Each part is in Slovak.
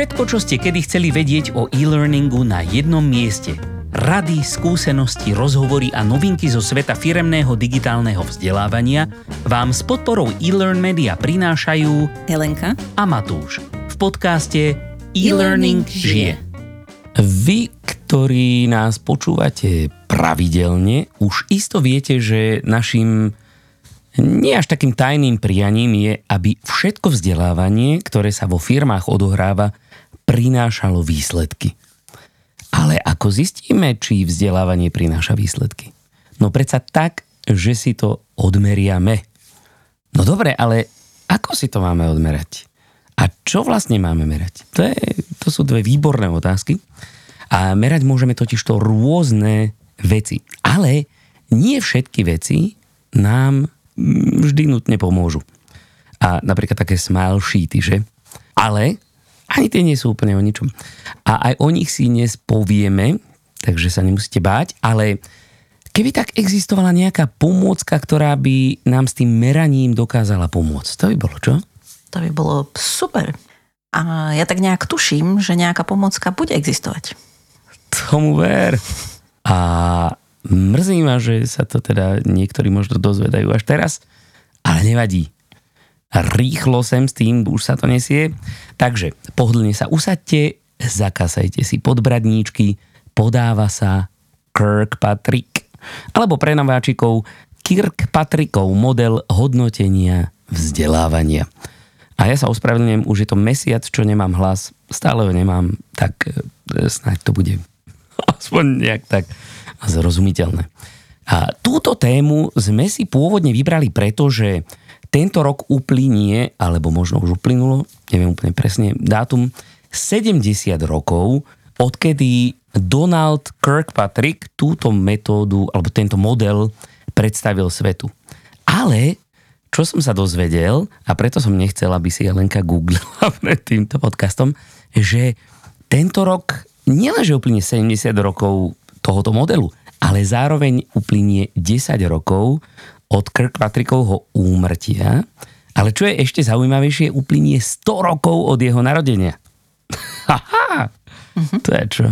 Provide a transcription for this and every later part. všetko, čo ste kedy chceli vedieť o e-learningu na jednom mieste. Rady, skúsenosti, rozhovory a novinky zo sveta firemného digitálneho vzdelávania vám s podporou e-learn media prinášajú Elenka a Matúš v podcaste E-learning žije. Vy, ktorí nás počúvate pravidelne, už isto viete, že našim nie až takým tajným prianím je, aby všetko vzdelávanie, ktoré sa vo firmách odohráva, prinášalo výsledky. Ale ako zistíme, či vzdelávanie prináša výsledky? No predsa tak, že si to odmeriame. No dobre, ale ako si to máme odmerať? A čo vlastne máme merať? To sú dve výborné otázky. A merať môžeme totižto rôzne veci. Ale nie všetky veci nám vždy nutne pomôžu. A napríklad také smile sheety, že? Ale ani tie nie sú úplne o ničom. A aj o nich si dnes povieme, takže sa nemusíte báť, ale keby tak existovala nejaká pomôcka, ktorá by nám s tým meraním dokázala pomôcť, to by bolo čo? To by bolo super. A ja tak nejak tuším, že nejaká pomôcka bude existovať. Tomu ver. A mrzí ma, že sa to teda niektorí možno dozvedajú až teraz, ale nevadí. Rýchlo sem s tým, už sa to nesie. Takže pohodlne sa usaďte, zakasajte si podbradníčky, podáva sa Kirkpatrick. Alebo pre nováčikov Kirkpatrickov model hodnotenia vzdelávania. A ja sa ospravedlňujem, už je to mesiac, čo nemám hlas, stále ho nemám, tak snáď to bude aspoň nejak tak zrozumiteľné. A túto tému sme si pôvodne vybrali, pretože tento rok uplynie, alebo možno už uplynulo, neviem úplne presne dátum, 70 rokov, odkedy Donald Kirkpatrick túto metódu, alebo tento model predstavil svetu. Ale, čo som sa dozvedel, a preto som nechcel, aby si Elenka googlila pred týmto podcastom, že tento rok nielenže uplynie 70 rokov tohoto modelu, ale zároveň uplynie 10 rokov od Kirkpatrickovho úmrtia, ale čo je ešte zaujímavejšie, uplynie 100 rokov od jeho narodenia. Haha! Mm-hmm. To je čo?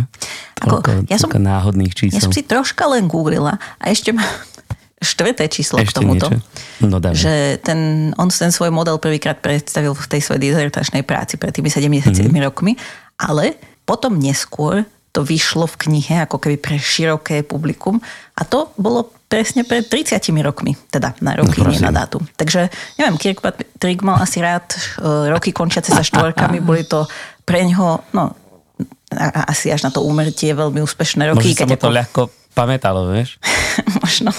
Toľko náhodných čísel. Ja som si troška len googlila a ešte mám štvrté číslo ešte k tomuto. No dáme. Že on ten svoj model prvýkrát predstavil v tej svojej dizertačnej práci pred tými 77 rokmi, ale potom neskôr to vyšlo v knihe ako keby pre široké publikum a to bolo presne pred 30 rokmi, teda na roky, no, nie na dátum. Takže, neviem, Kirkpatrick mal asi rád roky končiace sa štvorkami, boli to pre ňoho, no, asi až na to úmrtie veľmi úspešné roky. Možno sa mu to ľahko pamätalo, vieš? Možno.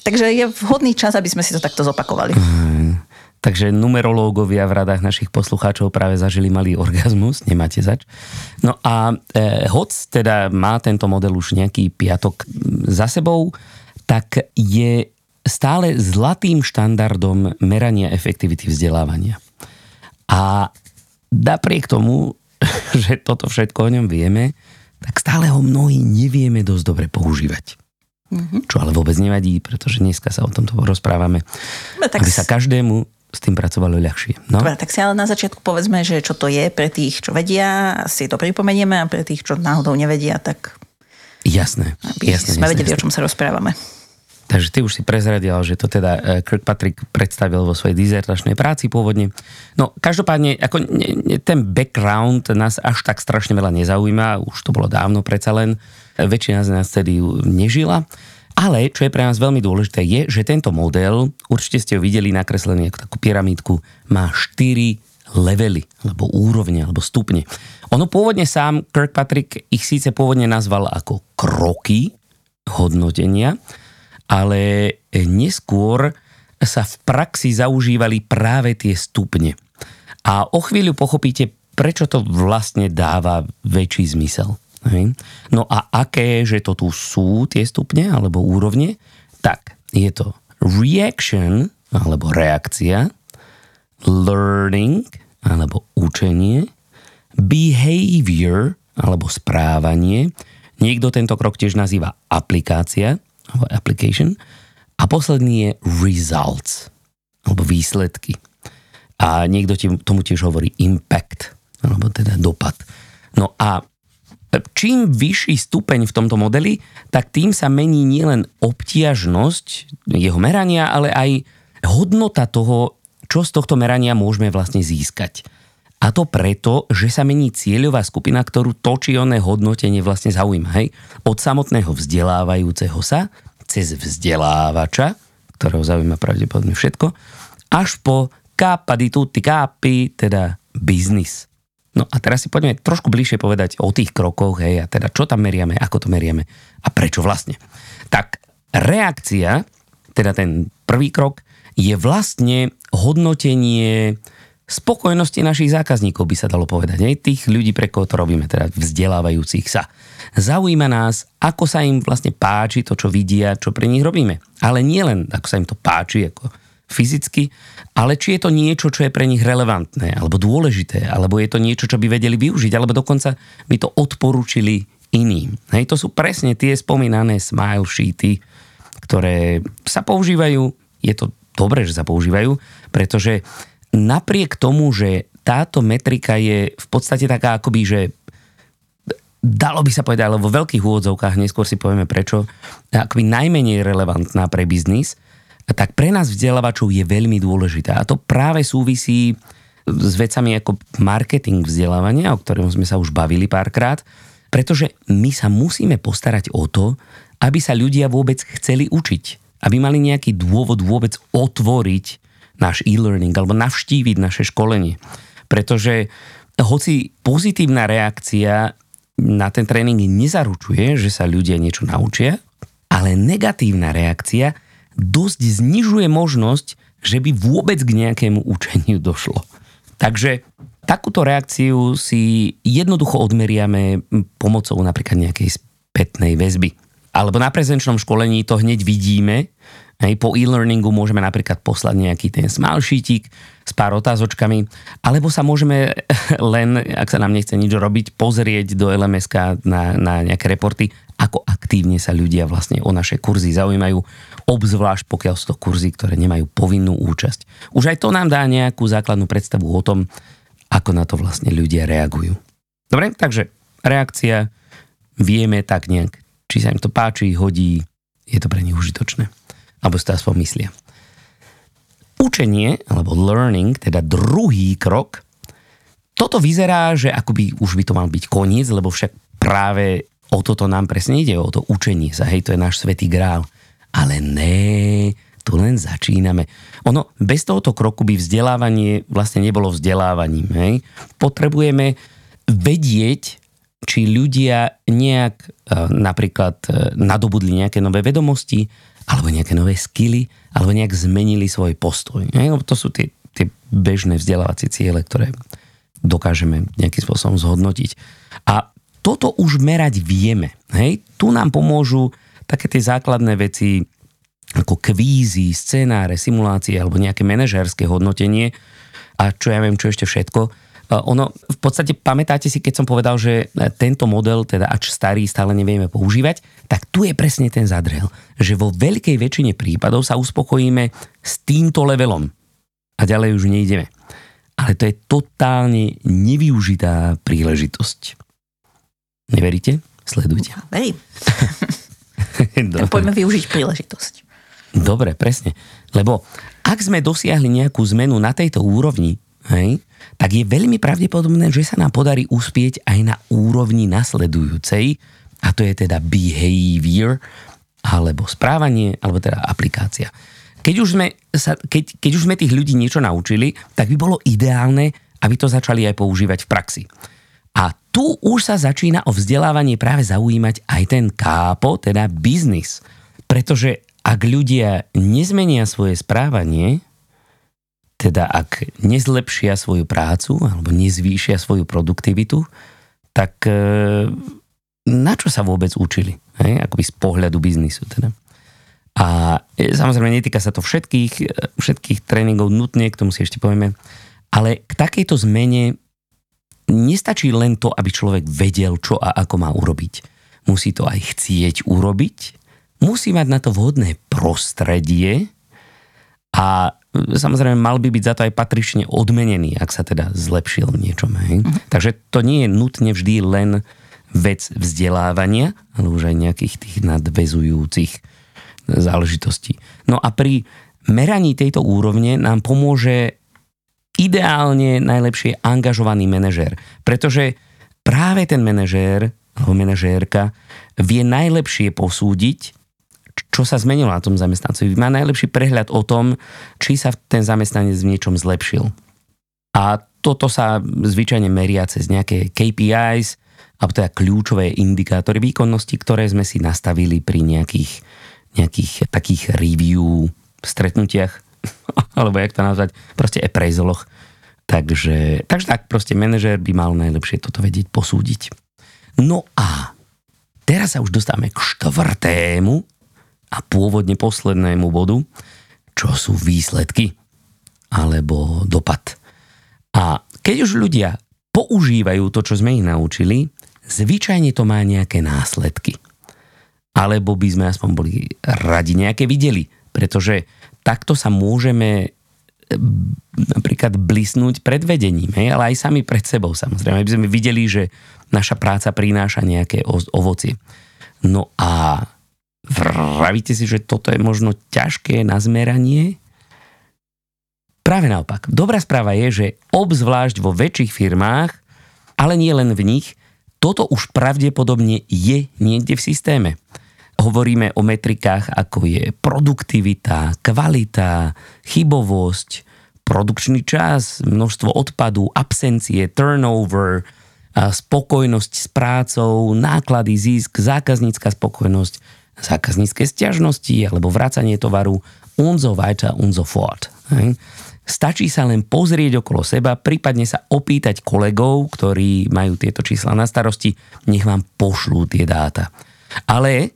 takže je vhodný čas, aby sme si to takto zopakovali. Takže numerológovia v radách našich poslucháčov práve zažili malý orgazmus, nemáte zač. No a hoc teda má tento model už nejaký piatok za sebou, tak je stále zlatým štandardom merania efektivity vzdelávania. A napriek tomu, že toto všetko o ňom vieme, tak stále ho mnohí nevieme dosť dobre používať. Mm-hmm. Čo ale vôbec nevadí, pretože dneska sa o tomto rozprávame. No, tak aby sa každému s tým pracovalo ľahšie. No? Dobre, tak si ale na začiatku povedzme, že čo to je pre tých, čo vedia, si to pripomenieme a pre tých, čo náhodou nevedia, tak Jasné, aby sme vedeli, o čom sa rozprávame. Takže ty už si prezradila, že to teda Kirkpatrick predstavil vo svojej dizertačnej práci pôvodne. No, každopádne, ako ten background nás až tak strašne veľa nezaujíma, už to bolo dávno predsa len, väčšina z nás tedy nežila. Ale, čo je pre nás veľmi dôležité, je, že tento model, určite ste ho videli nakreslený ako takú pyramídku, má 4 levely, alebo úrovne, alebo stupne. Ono pôvodne sám, Kirkpatrick, ich síce pôvodne nazval ako kroky hodnotenia, ale neskôr sa v praxi zaužívali práve tie stupne. A o chvíľu pochopíte, prečo to vlastne dáva väčší zmysel. No a aké, že to tu sú tie stupne alebo úrovne, tak je to reaction alebo reakcia, learning alebo učenie, behavior alebo správanie, niekto tento krok tiež nazýva aplikácia alebo application a posledný je results alebo výsledky. A niekto tomu tiež hovorí impact, alebo teda dopad. No a čím vyšší stupeň v tomto modeli, tak tým sa mení nielen obtiažnosť jeho merania, ale aj hodnota toho, čo z tohto merania môžeme vlastne získať. A to preto, že sa mení cieľová skupina, ktorú to či oné hodnotenie vlastne zaujíma. Hej? Od samotného vzdelávajúceho sa, cez vzdelávača, ktorého zaujíma pravdepodobne všetko, až po kápady tutti kápi, teda biznis. No a teraz si poďme trošku bližšie povedať o tých krokoch, hej, a teda čo tam meriame, ako to meriame a prečo vlastne. Tak reakcia, teda ten prvý krok, je vlastne hodnotenie spokojnosti našich zákazníkov, by sa dalo povedať, hej, tých ľudí, pre koho to robíme, teda vzdelávajúcich sa. Zaujíma nás, ako sa im vlastne páči to, čo vidia, čo pre nich robíme. Ale nie len, ako sa im to páči, ako fyzicky, ale či je to niečo, čo je pre nich relevantné, alebo dôležité, alebo je to niečo, čo by vedeli využiť, alebo dokonca by to odporúčili iným. Hej, to sú presne tie spomínané smile sheety, ktoré sa používajú. Je to dobré, že sa používajú, pretože napriek tomu, že táto metrika je v podstate taká akoby, že dalo by sa povedať, ale vo veľkých úvodzovkách, neskôr si povieme prečo, akoby najmenej relevantná pre biznis, tak pre nás vzdelávačov je veľmi dôležitá. A to práve súvisí s vecami ako marketing vzdelávania, o ktorom sme sa už bavili párkrát, pretože my sa musíme postarať o to, aby sa ľudia vôbec chceli učiť. Aby mali nejaký dôvod vôbec otvoriť náš e-learning alebo navštíviť naše školenie. Pretože hoci pozitívna reakcia na ten tréning nezaručuje, že sa ľudia niečo naučia, ale negatívna reakcia dosť znižuje možnosť, že by vôbec k nejakému učeniu došlo. Takže takúto reakciu si jednoducho odmeriame pomocou napríklad nejakej spätnej väzby. Alebo na prezenčnom školení to hneď vidíme. Hej, po e-learningu môžeme napríklad poslať nejaký ten small sheetík s pár otázočkami, alebo sa môžeme len, ak sa nám nechce nič robiť, pozrieť do LMS-ka na nejaké reporty, ako aktívne sa ľudia vlastne o naše kurzy zaujímajú, obzvlášť pokiaľ sú to kurzy, ktoré nemajú povinnú účasť. Už aj to nám dá nejakú základnú predstavu o tom, ako na to vlastne ľudia reagujú. Dobre, takže reakcia, vieme tak nejak, či sa im to páči, hodí, je to pre nich užitočné. Alebo si to aspoň myslia. Učenie, alebo learning, teda druhý krok, toto vyzerá, že akoby už by to mal byť koniec, lebo však práve o toto nám presne ide, o to učenie sa, hej, to je náš svätý grál. Ale ne, tu len začíname. Ono, bez tohoto kroku by vzdelávanie vlastne nebolo vzdelávaním, hej. Potrebujeme vedieť, či ľudia nejak napríklad nadobudli nejaké nové vedomosti, alebo nejaké nové skily, alebo nejak zmenili svoj postoj. To sú tie bežné vzdelávacie ciele, ktoré dokážeme nejakým spôsobom zhodnotiť. A toto už merať vieme. Hej? Tu nám pomôžu také tie základné veci, ako kvízy, scenáre, simulácie, alebo nejaké manažérske hodnotenie a čo ja viem, čo ešte všetko. Ono, v podstate, pamätáte si, keď som povedal, že tento model, teda ač starý, stále nevieme používať, tak tu je presne ten zadrel, že vo veľkej väčšine prípadov sa uspokojíme s týmto levelom a ďalej už nejdeme. Ale to je totálne nevyužitá príležitosť. Neveríte? Sledujte. Verím. Tak poďme využiť príležitosť. Dobre, presne. Lebo ak sme dosiahli nejakú zmenu na tejto úrovni, hej, tak je veľmi pravdepodobné, že sa nám podarí uspieť aj na úrovni nasledujúcej, a to je teda behavior, alebo správanie, alebo teda aplikácia. Keď už sme tých ľudí niečo naučili, tak by bolo ideálne, aby to začali aj používať v praxi. A tu už sa začína o vzdelávanie práve zaujímať aj ten kápo, teda biznis. Pretože ak ľudia nezmenia svoje správanie, teda ak nezlepšia svoju prácu alebo nezvýšia svoju produktivitu, tak na čo sa vôbec učili? Hej? Akoby z pohľadu biznisu. Teda. A samozrejme netýka sa to všetkých tréningov nutne, k tomu si ešte povieme, ale k takejto zmene nestačí len to, aby človek vedel, čo a ako má urobiť. Musí to aj chcieť urobiť, musí mať na to vhodné prostredie A samozrejme mal by byť za to aj patrične odmenený, ak sa teda zlepšil v niečom. Hej? Takže to nie je nutne vždy len vec vzdelávania, ale už aj nejakých tých nadväzujúcich záležitostí. No a pri meraní tejto úrovne nám pomôže ideálne najlepšie angažovaný manažér, pretože práve ten manažér alebo manažérka vie najlepšie posúdiť, čo sa zmenilo na tom zamestnancovi. Má najlepší prehľad o tom, či sa ten zamestnanec v niečom zlepšil. A toto sa zvyčajne meria cez nejaké KPIs, alebo teda kľúčové indikátory výkonnosti, ktoré sme si nastavili pri nejakých takých review stretnutiach, alebo jak to nazvať, proste appraisaloch. Takže tak, proste manažér by mal najlepšie toto vedieť posúdiť. No a teraz sa už dostávame k štvrtému a pôvodne poslednému bodu, čo sú výsledky alebo dopad. A keď už ľudia používajú to, čo sme ich naučili, zvyčajne to má nejaké následky. Alebo by sme aspoň boli radi nejaké videli, pretože takto sa môžeme napríklad blisnúť pred vedením, hej, ale aj sami pred sebou samozrejme, aby sme videli, že naša práca prináša nejaké ovocie. No a vravíte si, že toto je možno ťažké na zmeranie? Práve naopak. Dobrá správa je, že obzvlášť vo väčších firmách, ale nie len v nich, toto už pravdepodobne je niekde v systéme. Hovoríme o metrikách, ako je produktivita, kvalita, chybovosť, produkčný čas, množstvo odpadu, absencie, turnover, spokojnosť s prácou, náklady, zisk, zákaznícka spokojnosť, zákaznícke sťažnosti alebo vracanie tovaru, unzo weiter, unzo fort. Stačí sa len pozrieť okolo seba, prípadne sa opýtať kolegov, ktorí majú tieto čísla na starosti, nech vám pošlú tie dáta. Ale,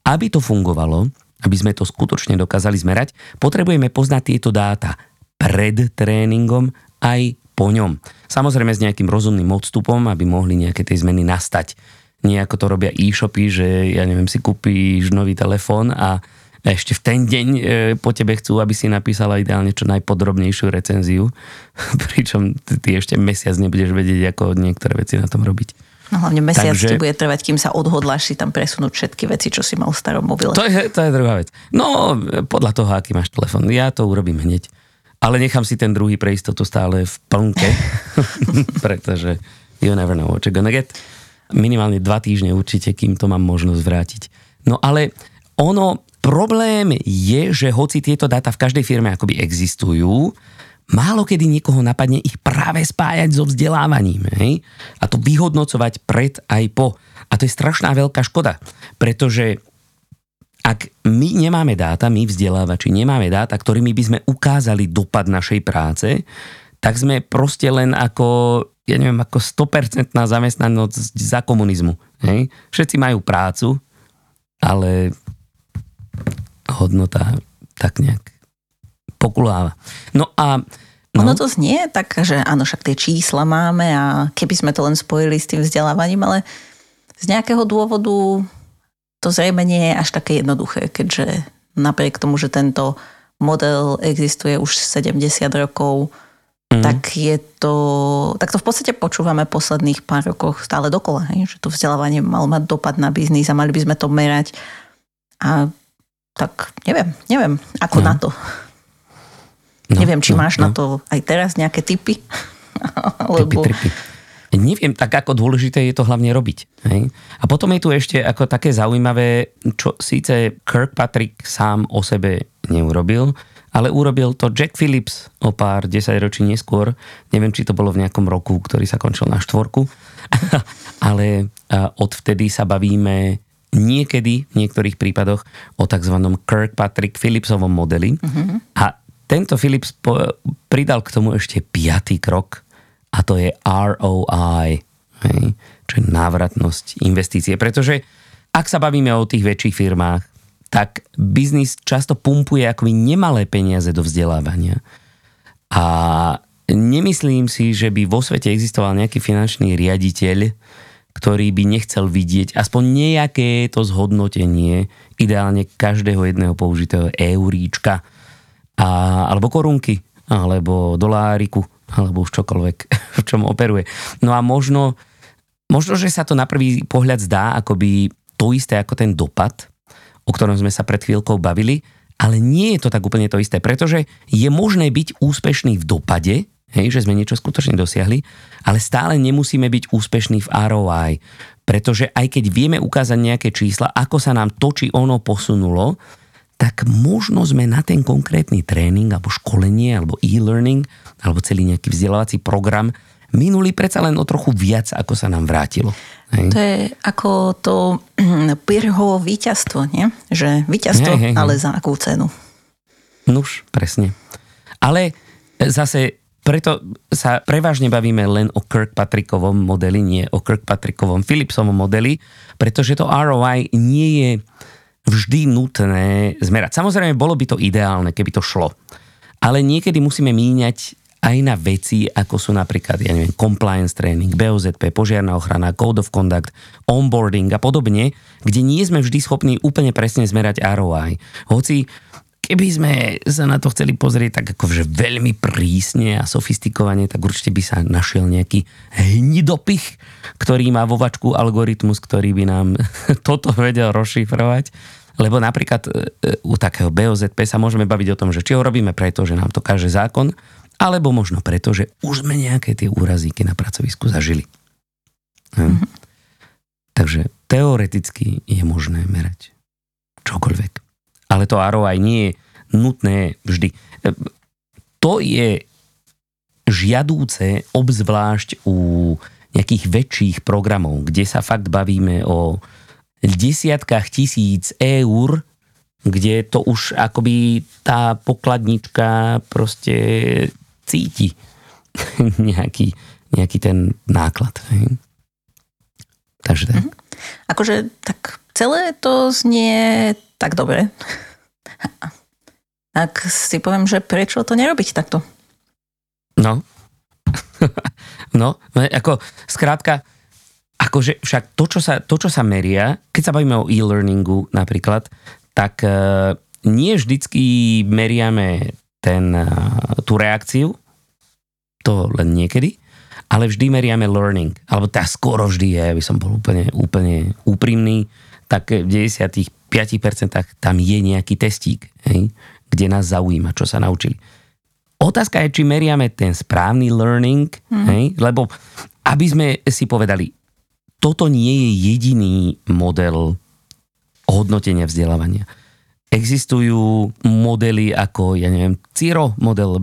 aby to fungovalo, aby sme to skutočne dokázali zmerať, potrebujeme poznať tieto dáta pred tréningom aj po ňom. Samozrejme s nejakým rozumným odstupom, aby mohli nejaké tej zmeny nastať. Nie ako to robia e-shopy, že ja neviem, si kúpíš nový telefón a ešte v ten deň po tebe chcú, aby si napísala ideálne čo najpodrobnejšiu recenziu, pričom ty ešte mesiac nebudeš vedieť, ako niektoré veci na tom robiť. No hlavne mesiac ti bude trvať, kým sa odhodláš si tam presunúť všetky veci, čo si mal v starom mobile. To je druhá vec. No, podľa toho, aký máš telefon. Ja to urobím hneď. Ale nechám si ten druhý pre istotu stále v plnke, pretože you never know what you're gonna get. Minimálne 2 týždne určite, kým to mám možnosť vrátiť. No ale problém je, že hoci tieto dáta v každej firme akoby existujú, málo kedy niekoho napadne ich práve spájať so vzdelávaním. Hej? A to vyhodnocovať pred aj po. A to je strašná veľká škoda, pretože ak my nemáme dáta, my vzdelávači nemáme dáta, ktorými by sme ukázali dopad našej práce, tak sme proste len ako, ja neviem, ako 100% zamestnanosť za komunizmu. Hej? Všetci majú prácu, ale hodnota tak nejak pokuláva. No a ono to znie tak, že áno, však tie čísla máme a keby sme to len spojili s tým vzdelávaním, ale z nejakého dôvodu to zrejme nie je až také jednoduché, keďže napriek tomu, že tento model existuje už 70 rokov, tak to v podstate počúvame posledných pár rokoch stále dokola, hej? Že to vzdelávanie malo mať dopad na biznis a mali by sme to merať a tak neviem, ako na to. Neviem, či máš na to aj teraz nejaké tipy? Tipy. Neviem, tak ako dôležité je to hlavne robiť. Hej? A potom je tu ešte ako také zaujímavé, čo síce Kirkpatrick sám o sebe neurobil, ale urobil to Jack Phillips o pár 10 ročí neskôr. Neviem, či to bolo v nejakom roku, ktorý sa končil na 4, ale odvtedy sa bavíme niekedy, v niektorých prípadoch o takzvanom Kirkpatrick Phillipsovom modeli. Mm-hmm. A tento Phillips pridal k tomu ešte 5. krok a to je ROI, čo je návratnosť investície. Pretože ak sa bavíme o tých väčších firmách, tak biznis často pumpuje akoby nemalé peniaze do vzdelávania. A nemyslím si, že by vo svete existoval nejaký finančný riaditeľ, ktorý by nechcel vidieť aspoň nejaké to zhodnotenie ideálne každého jedného použitého euríčka. alebo korunky, alebo doláriku, alebo už čokoľvek, v čom operuje. No a možno, že sa to na prvý pohľad zdá akoby to isté ako ten dopad, o ktorom sme sa pred chvíľkou bavili, ale nie je to tak úplne to isté, pretože je možné byť úspešný v dopade, hej, že sme niečo skutočne dosiahli, ale stále nemusíme byť úspešní v ROI, pretože aj keď vieme ukázať nejaké čísla, ako sa nám to či ono posunulo, tak možno sme na ten konkrétny tréning, alebo školenie, alebo e-learning, alebo celý nejaký vzdelávací program minuli predsa len o trochu viac, ako sa nám vrátilo. Hej. To je ako to Pirhovo víťazstvo, nie? Že víťazstvo, hej. Ale za akú cenu? Nuž, presne. Ale zase preto sa prevažne bavíme len o Kirkpatrickovom modeli, nie o Kirkpatrickovom Phillipsovom modeli, pretože to ROI nie je vždy nutné zmerať. Samozrejme, bolo by to ideálne, keby to šlo. Ale niekedy musíme míňať aj na veci, ako sú napríklad, ja neviem, compliance training, BOZP, požiarna ochrana, code of conduct, onboarding a podobne, kde nie sme vždy schopní úplne presne zmerať ROI. Hoci, keby sme sa na to chceli pozrieť tak akože veľmi prísne a sofistikovane, tak určite by sa našiel nejaký hnidopich, ktorý má vo vačku algoritmus, ktorý by nám toto vedel rozšifrovať. Lebo napríklad u takého BOZP sa môžeme baviť o tom, že či ho robíme preto, že nám to káže zákon, alebo možno preto, že už sme nejaké tie úrazíky na pracovisku zažili. Mhm. Takže teoreticky je možné merať čokoľvek. Ale to ROI nie je nutné vždy. To je žiadúce, obzvlášť u nejakých väčších programov, kde sa fakt bavíme o desiatkách tisíc eur, kde to už akoby tá pokladnička proste cíti nejaký ten náklad. Hej? Takže tak. Mm-hmm. Akože tak celé to znie tak dobre. Tak si poviem, že prečo to nerobiť takto? No. No, ako skrátka, akože však to, čo sa meria, keď sa bavíme o e-learningu napríklad, tak nie vždycky meriame tú reakciu, to len niekedy, ale vždy meriame learning, alebo tá skoro vždy je, aby som bol úplne úprimný, tak v 95% tam je nejaký testík, hej, kde nás zaujíma, čo sa naučili. Otázka je, či meriame ten správny learning, hej, lebo aby sme si povedali, toto nie je jediný model hodnotenia vzdelávania. Existujú modely ako, ja neviem, Ciro model,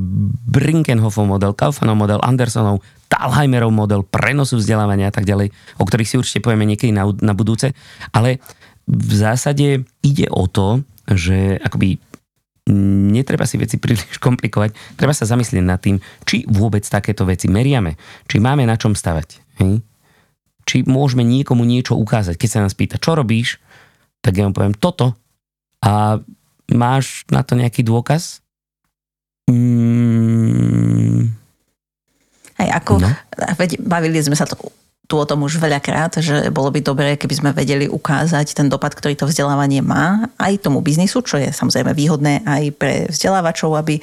Brinkenhoffov model, Kaufmanov model, Andersonov, Talheimerov model, prenosu vzdelávania a tak ďalej, o ktorých si určite povieme niekedy na budúce. Ale v zásade ide o to, že akoby netreba si veci príliš komplikovať, treba sa zamyslieť nad tým, či vôbec takéto veci meriame, či máme na čom stavať. Hej? Či môžeme niekomu niečo ukázať. Keď sa nás pýta, čo robíš, tak ja vám poviem toto. A máš na to nejaký dôkaz? Hej, ako, no. Bavili sme sa tu o tom už veľakrát, že bolo by dobré, keby sme vedeli ukázať ten dopad, ktorý to vzdelávanie má aj tomu biznisu, čo je samozrejme výhodné aj pre vzdelávačov, aby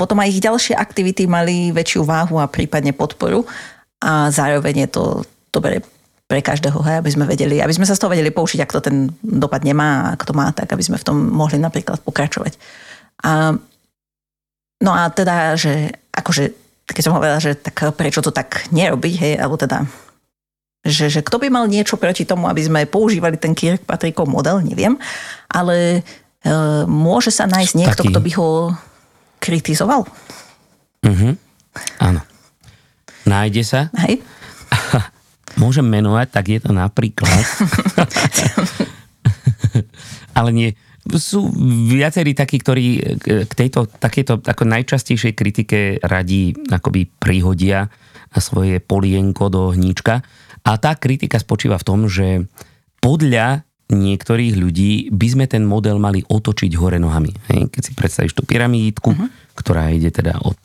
potom aj ich ďalšie aktivity mali väčšiu váhu a prípadne podporu. A zároveň je to dobre pre každého, hej, aby sme sa z toho vedeli poučiť, ak to ten dopad nemá, ak to má, tak aby sme v tom mohli napríklad pokračovať. No a teda, že akože, keď som hovorila, že tak prečo to tak nerobiť, hej, alebo teda, že kto by mal niečo proti tomu, aby sme používali ten Kirkpatrickov model, neviem, ale môže sa nájsť niekto, kto by ho kritizoval. Mhm, áno. Nájde sa. Hej. Môžem menovať, tak je to napríklad. Ale nie. Sú viacerí takí, ktorí k takéto ako najčastejšej kritike radí akoby prihodia svoje polienko do hníčka. A tá kritika spočíva v tom, že podľa niektorých ľudí by sme ten model mali otočiť hore nohami. Hej? Keď si predstavíš tú pyramídku, ktorá ide teda od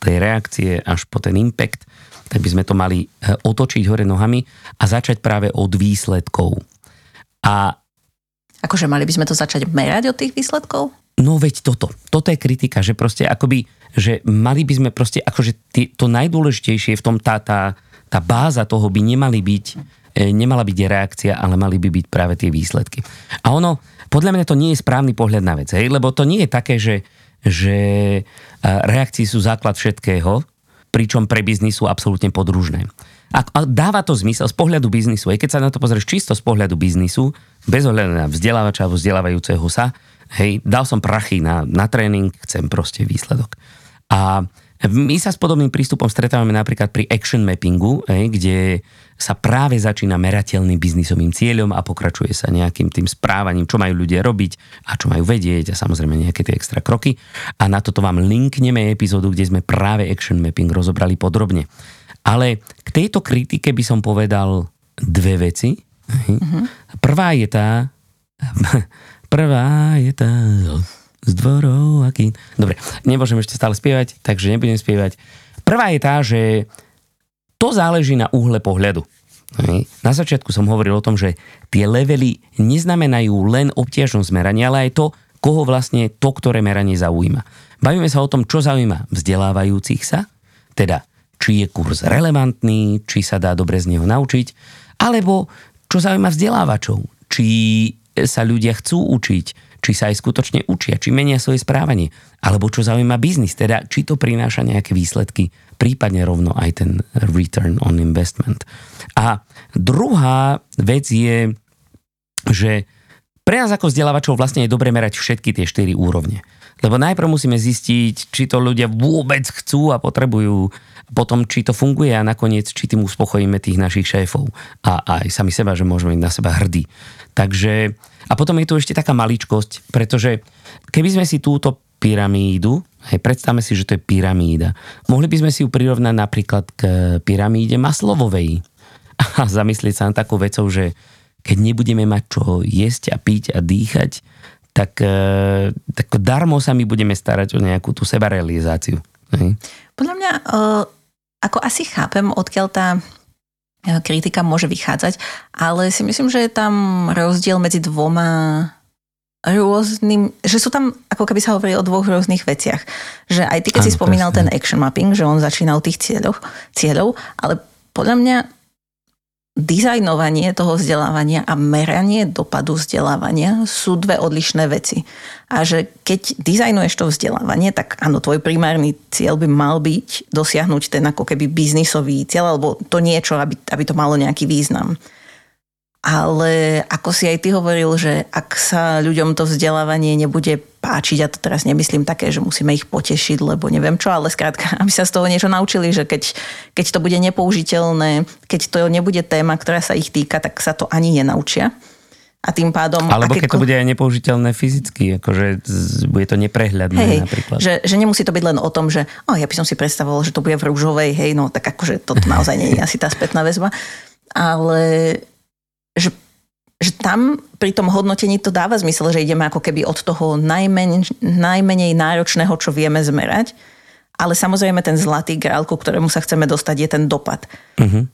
tej reakcie až po ten impact, tak by sme to mali otočiť hore nohami a začať práve od výsledkov. A akože mali by sme to začať merať od tých výsledkov? no veď toto. Toto je kritika, že proste akoby, že mali by sme proste, akože to najdôležitejšie v tom tá báza toho by nemala byť reakcia, ale mali by byť práve tie výsledky. A ono, podľa mňa to nie je správny pohľad na vec, hej? Lebo to nie je také, že reakcie sú základ všetkého, pričom pre biznis sú absolútne podružné. A dáva to zmysel z pohľadu biznisu. Aj keď sa na to pozrieš čisto z pohľadu biznisu, bez ohľadu na vzdelávača alebo vzdelávajúceho sa, hej, dal som prachy na tréning, chcem proste výsledok. A my sa s podobným prístupom stretávame napríklad pri action mappingu, hej, kde sa práve začína merateľným biznisovým cieľom a pokračuje sa nejakým tým správaním, čo majú ľudia robiť a čo majú vedieť a samozrejme nejaké tie extra kroky. A na toto vám linkneme epizódu, kde sme práve action mapping rozobrali podrobne. Ale k tejto kritike by som povedal dve veci. Mm-hmm. Prvá je tá z dvorov a kín. Dobre, nemôžem ešte stále spievať, takže nebudem spievať. Prvá je tá, že to záleží na uhle pohľadu. Na začiatku som hovoril o tom, že tie levely neznamenajú len obťažnosť merania, ale aj to, koho vlastne to, ktoré meranie zaujíma. Bavíme sa o tom, čo zaujíma vzdelávajúcich sa, teda či je kurz relevantný, či sa dá dobre z neho naučiť, alebo čo zaujíma vzdelávačov, či sa ľudia chcú učiť, či sa aj skutočne učia, či menia svoje správanie, alebo čo zaujíma biznis, teda či to prináša nejaké výsledky, prípadne rovno aj ten return on investment. A druhá vec je, že pre nás ako vzdelávačov vlastne je dobre merať všetky tie 4 úrovne. Lebo najprv musíme zistiť, či to ľudia vôbec chcú a potrebujú, potom či to funguje a nakoniec, či tým uspokojíme tých našich šéfov a aj sami seba, že môžeme byť na seba hrdí. Takže, a potom je tu ešte taká maličkosť, pretože keby sme si túto pyramídu, hej, predstavme si, že to je pyramída, mohli by sme si ju prirovnať napríklad k pyramíde Maslovovej a zamyslieť sa na takú vecou, že keď nebudeme mať čo jesť a piť a dýchať, tak darmo sa my budeme starať o nejakú tú sebarealizáciu. Hej. Podľa mňa, ako asi chápem, odkiaľ tá kritika môže vychádzať, ale si myslím, že je tam rozdiel medzi dvoma rôznym, že sú tam, ako keby sa hovorili o dvoch rôznych veciach. Že aj ty, keď si spomínal ten action mapping, že on začínal tých cieľov, ale podľa mňa dizajnovanie toho vzdelávania a meranie dopadu vzdelávania sú dve odlišné veci. A že keď dizajnuješ to vzdelávanie, tak áno, tvoj primárny cieľ by mal byť dosiahnuť ten ako keby biznisový cieľ, alebo to niečo, aby to malo nejaký význam. Ale ako si aj ty hovoril, že ak sa ľuďom to vzdelávanie nebude páčiť, a to teraz nemyslím také, že musíme ich potešiť, lebo neviem čo, ale skrátka, aby sa z toho niečo naučili, že keď to bude nepoužiteľné, keď to nebude téma, ktorá sa ich týka, tak sa to ani nenaučia. A tým pádom... Alebo keď to bude aj nepoužiteľné fyzicky, akože bude to neprehľadné, hej, napríklad. Že nemusí to byť len o tom, že ja by som si predstavoval, že to bude v rúžovej, hej, no tak akože to naozaj nie je asi tá spätná väzba. Ale že tam pri tom hodnotení to dáva zmysel, že ideme ako keby od toho najmenej náročného, čo vieme zmerať, ale samozrejme ten zlatý grál, ku ktorému sa chceme dostať, je ten dopad. Uh-huh.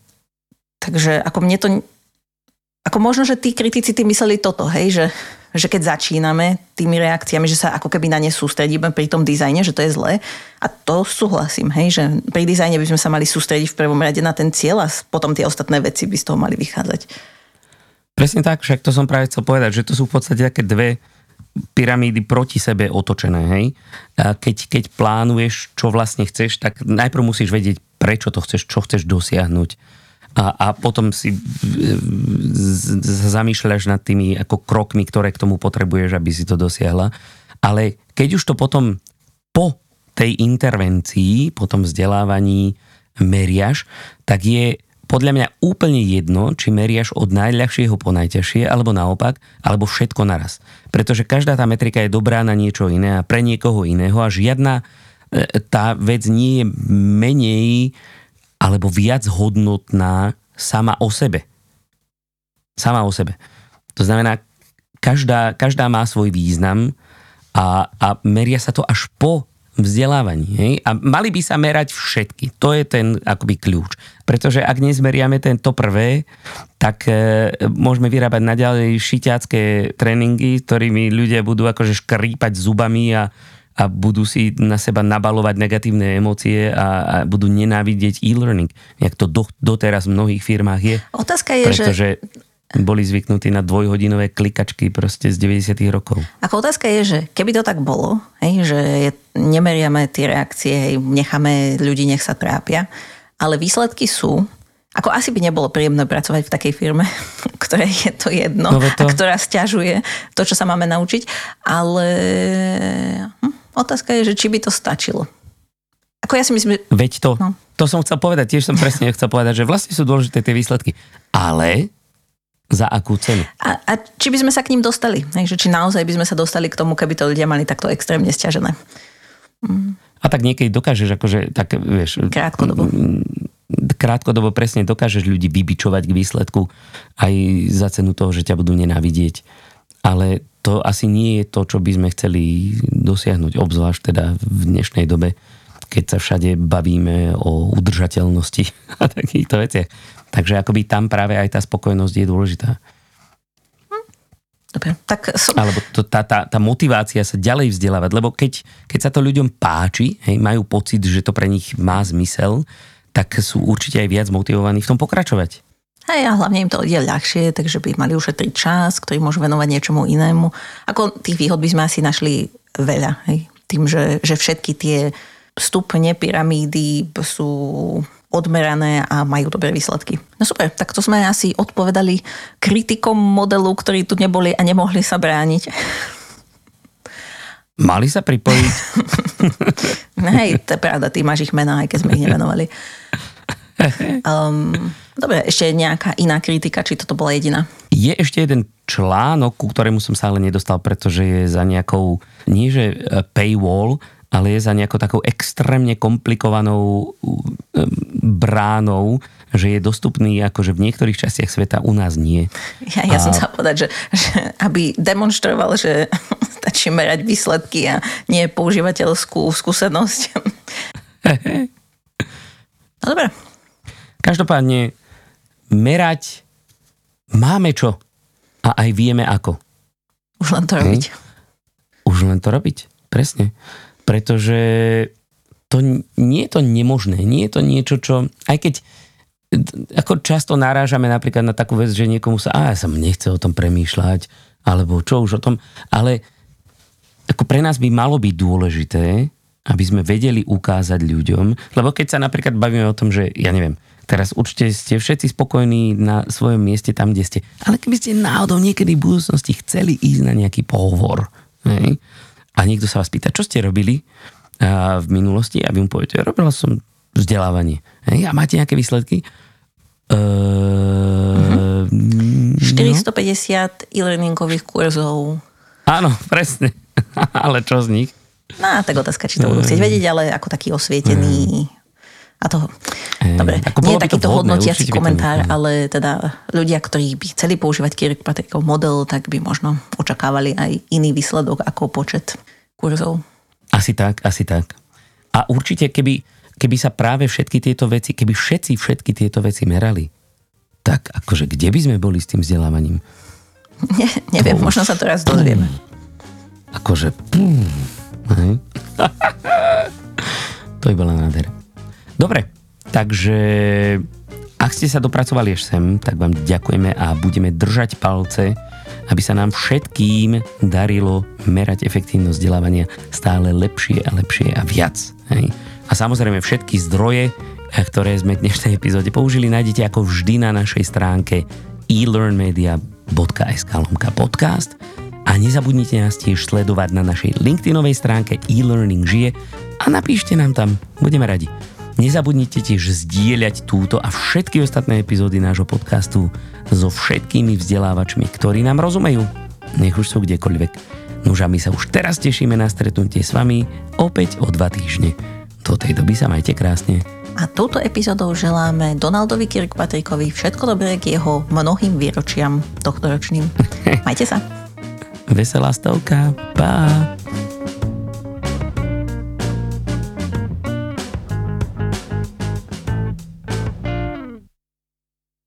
Takže ako možno, že tí kritici mysleli toto, hej, že keď začíname tými reakciami, že sa ako keby na ne sústredíme pri tom dizajne, že to je zlé. A to súhlasím, hej, že pri dizajne by sme sa mali sústrediť v prvom rade na ten cieľ a potom tie ostatné veci by z toho mali vychádzať. Presne tak, však to som práve chcel povedať, že to sú v podstate také dve pyramídy proti sebe otočené, hej. Keď plánuješ, čo vlastne chceš, tak najprv musíš vedieť, prečo to chceš, čo chceš dosiahnuť. A potom si zamýšľaš nad tými ako krokmi, ktoré k tomu potrebuješ, aby si to dosiahla. Ale keď už to potom po tej intervencii, po tom vzdelávaní meriaš, tak je podľa mňa úplne jedno, či meriaš od najľahšieho po najťažšie, alebo naopak, alebo všetko naraz. Pretože každá tá metrika je dobrá na niečo iné a pre niekoho iného a žiadna tá vec nie je menej alebo viac hodnotná sama o sebe. To znamená, každá má svoj význam a meria sa to až po vzdelávaní. Hej? A mali by sa merať všetky. To je ten akoby kľúč. Pretože ak nezmeriame to prvé, tak môžeme vyrábať naďalej šiťácké tréningy, ktorými ľudia budú akože škrípať zubami a budú si na seba nabalovať negatívne emócie a budú nenávidieť e-learning. Jak to doteraz v mnohých firmách je. Otázka je, pretože boli zvyknutí na dvojhodinové klikačky proste z 90. rokov. Ako otázka je, že keby to tak bolo, hej, že nemeriame tie reakcie, hej, necháme ľudí, nech sa trápia, ale výsledky sú, ako asi by nebolo príjemné pracovať v takej firme, ktorej je to jedno, a ktorá sťažuje to, čo sa máme naučiť, ale otázka je, že či by to stačilo. Ako ja si myslím, že... Veď to, no. To som chcel povedať, tiež som presne chcel povedať, že vlastne sú dôležité tie výsledky, ale... Za akú cenu? A či by sme sa k ním dostali? Hej, že či naozaj by sme sa dostali k tomu, keby to ľudia mali takto extrémne sťažené? Mm. A tak niekedy dokážeš, akože, tak vieš... Krátkodobo. Krátkodobo presne dokážeš ľudí vybičovať k výsledku aj za cenu toho, že ťa budú nenávidieť. Ale to asi nie je to, čo by sme chceli dosiahnuť, obzvlášť teda v dnešnej dobe, keď sa všade bavíme o udržateľnosti a takýchto veciach. Takže akoby tam práve aj tá spokojnosť je dôležitá. Dobre, tak... Alebo tá motivácia sa ďalej vzdelávať, lebo keď sa to ľuďom páči, hej, majú pocit, že to pre nich má zmysel, tak sú určite aj viac motivovaní v tom pokračovať. Hej, a hlavne im to ide ľahšie, takže by mali ušetriť čas, ktorý môžu venovať niečomu inému. Ako tých výhod by sme asi našli veľa, hej? Tým, že všetky tie stupne pyramídy sú... odmerané a majú dobré výsledky. No super, tak to sme asi odpovedali kritikom modelu, ktorí tu neboli a nemohli sa brániť. Mali sa pripojiť. Hej, to je pravda, ty máš ich mená, aj keď sme ich nevenovali. Dobre, ešte nejaká iná kritika, či toto bola jediná? Je ešte jeden článok, ku ktorému som sa ale nedostal, pretože je za nejakou, nie že paywall, ale je za nejakou takou extrémne komplikovanou bránou, že je dostupný akože v niektorých častiach sveta, u nás nie. Ja som chcel povedať, že aby demonstroval, že stačí merať výsledky a nie používateľskú skúsenosť. No dobre. Každopádne merať máme čo a aj vieme ako. Už len to robiť. Presne. Pretože to nie je to nemožné, nie je to niečo, čo, aj keď ako často narážame napríklad na takú vec, že niekomu sa, ja som nechcel o tom premýšľať, alebo čo už o tom, ale ako pre nás by malo byť dôležité, aby sme vedeli ukázať ľuďom, lebo keď sa napríklad bavíme o tom, že ja neviem, teraz určite ste všetci spokojní na svojom mieste tam, kde ste, ale keby ste náhodou niekedy v budúcnosti chceli ísť na nejaký pohovor, hej, a niekto sa vás pýta, čo ste robili v minulosti, a vy mu poviete, robil som vzdelávanie. Hej? A máte nejaké výsledky? 450 e-learningových kurzov. Áno, presne. Ale čo z nich? No, tak otázka, či to budú chcieť vedieť, ale ako taký osvietený a toho. Dobre, nie je takýto hodnotiaci komentár, ale teda ľudia, ktorí by chceli používať Kirkpatrickov model, tak by možno očakávali aj iný výsledok ako počet kurzov. Asi tak. A určite, keby sa práve všetky tieto veci, keby všetci všetky tieto veci merali, tak akože kde by sme boli s tým vzdelávaním? Neviem, možno sa to raz dozvieme. Akože... To je bola nádhera. Dobre, takže ak ste sa dopracovali až sem, tak vám ďakujeme a budeme držať palce, aby sa nám všetkým darilo merať efektívnosť vzdelávania stále lepšie a lepšie a viac. Hej. A samozrejme všetky zdroje, ktoré sme v dnešnej epizóde použili, nájdete ako vždy na našej stránke elearnmedia.sk/podcast a nezabudnite nás tiež sledovať na našej LinkedInovej stránke e-learning žije a napíšte nám tam, budeme radi. Nezabudnite tiež zdieľať túto a všetky ostatné epizódy nášho podcastu so všetkými vzdelávačmi, ktorí nám rozumejú. Nech už sú kdekoľvek. Nuž a my sa už teraz tešíme na stretnutie s vami opäť o 2 týždne. Do tej doby sa majte krásne. A touto epizódou želáme Donaldovi Kirkpatrickovi všetko dobré k jeho mnohým výročiam tohtoročným. Majte sa. Veselá stovka. Pa.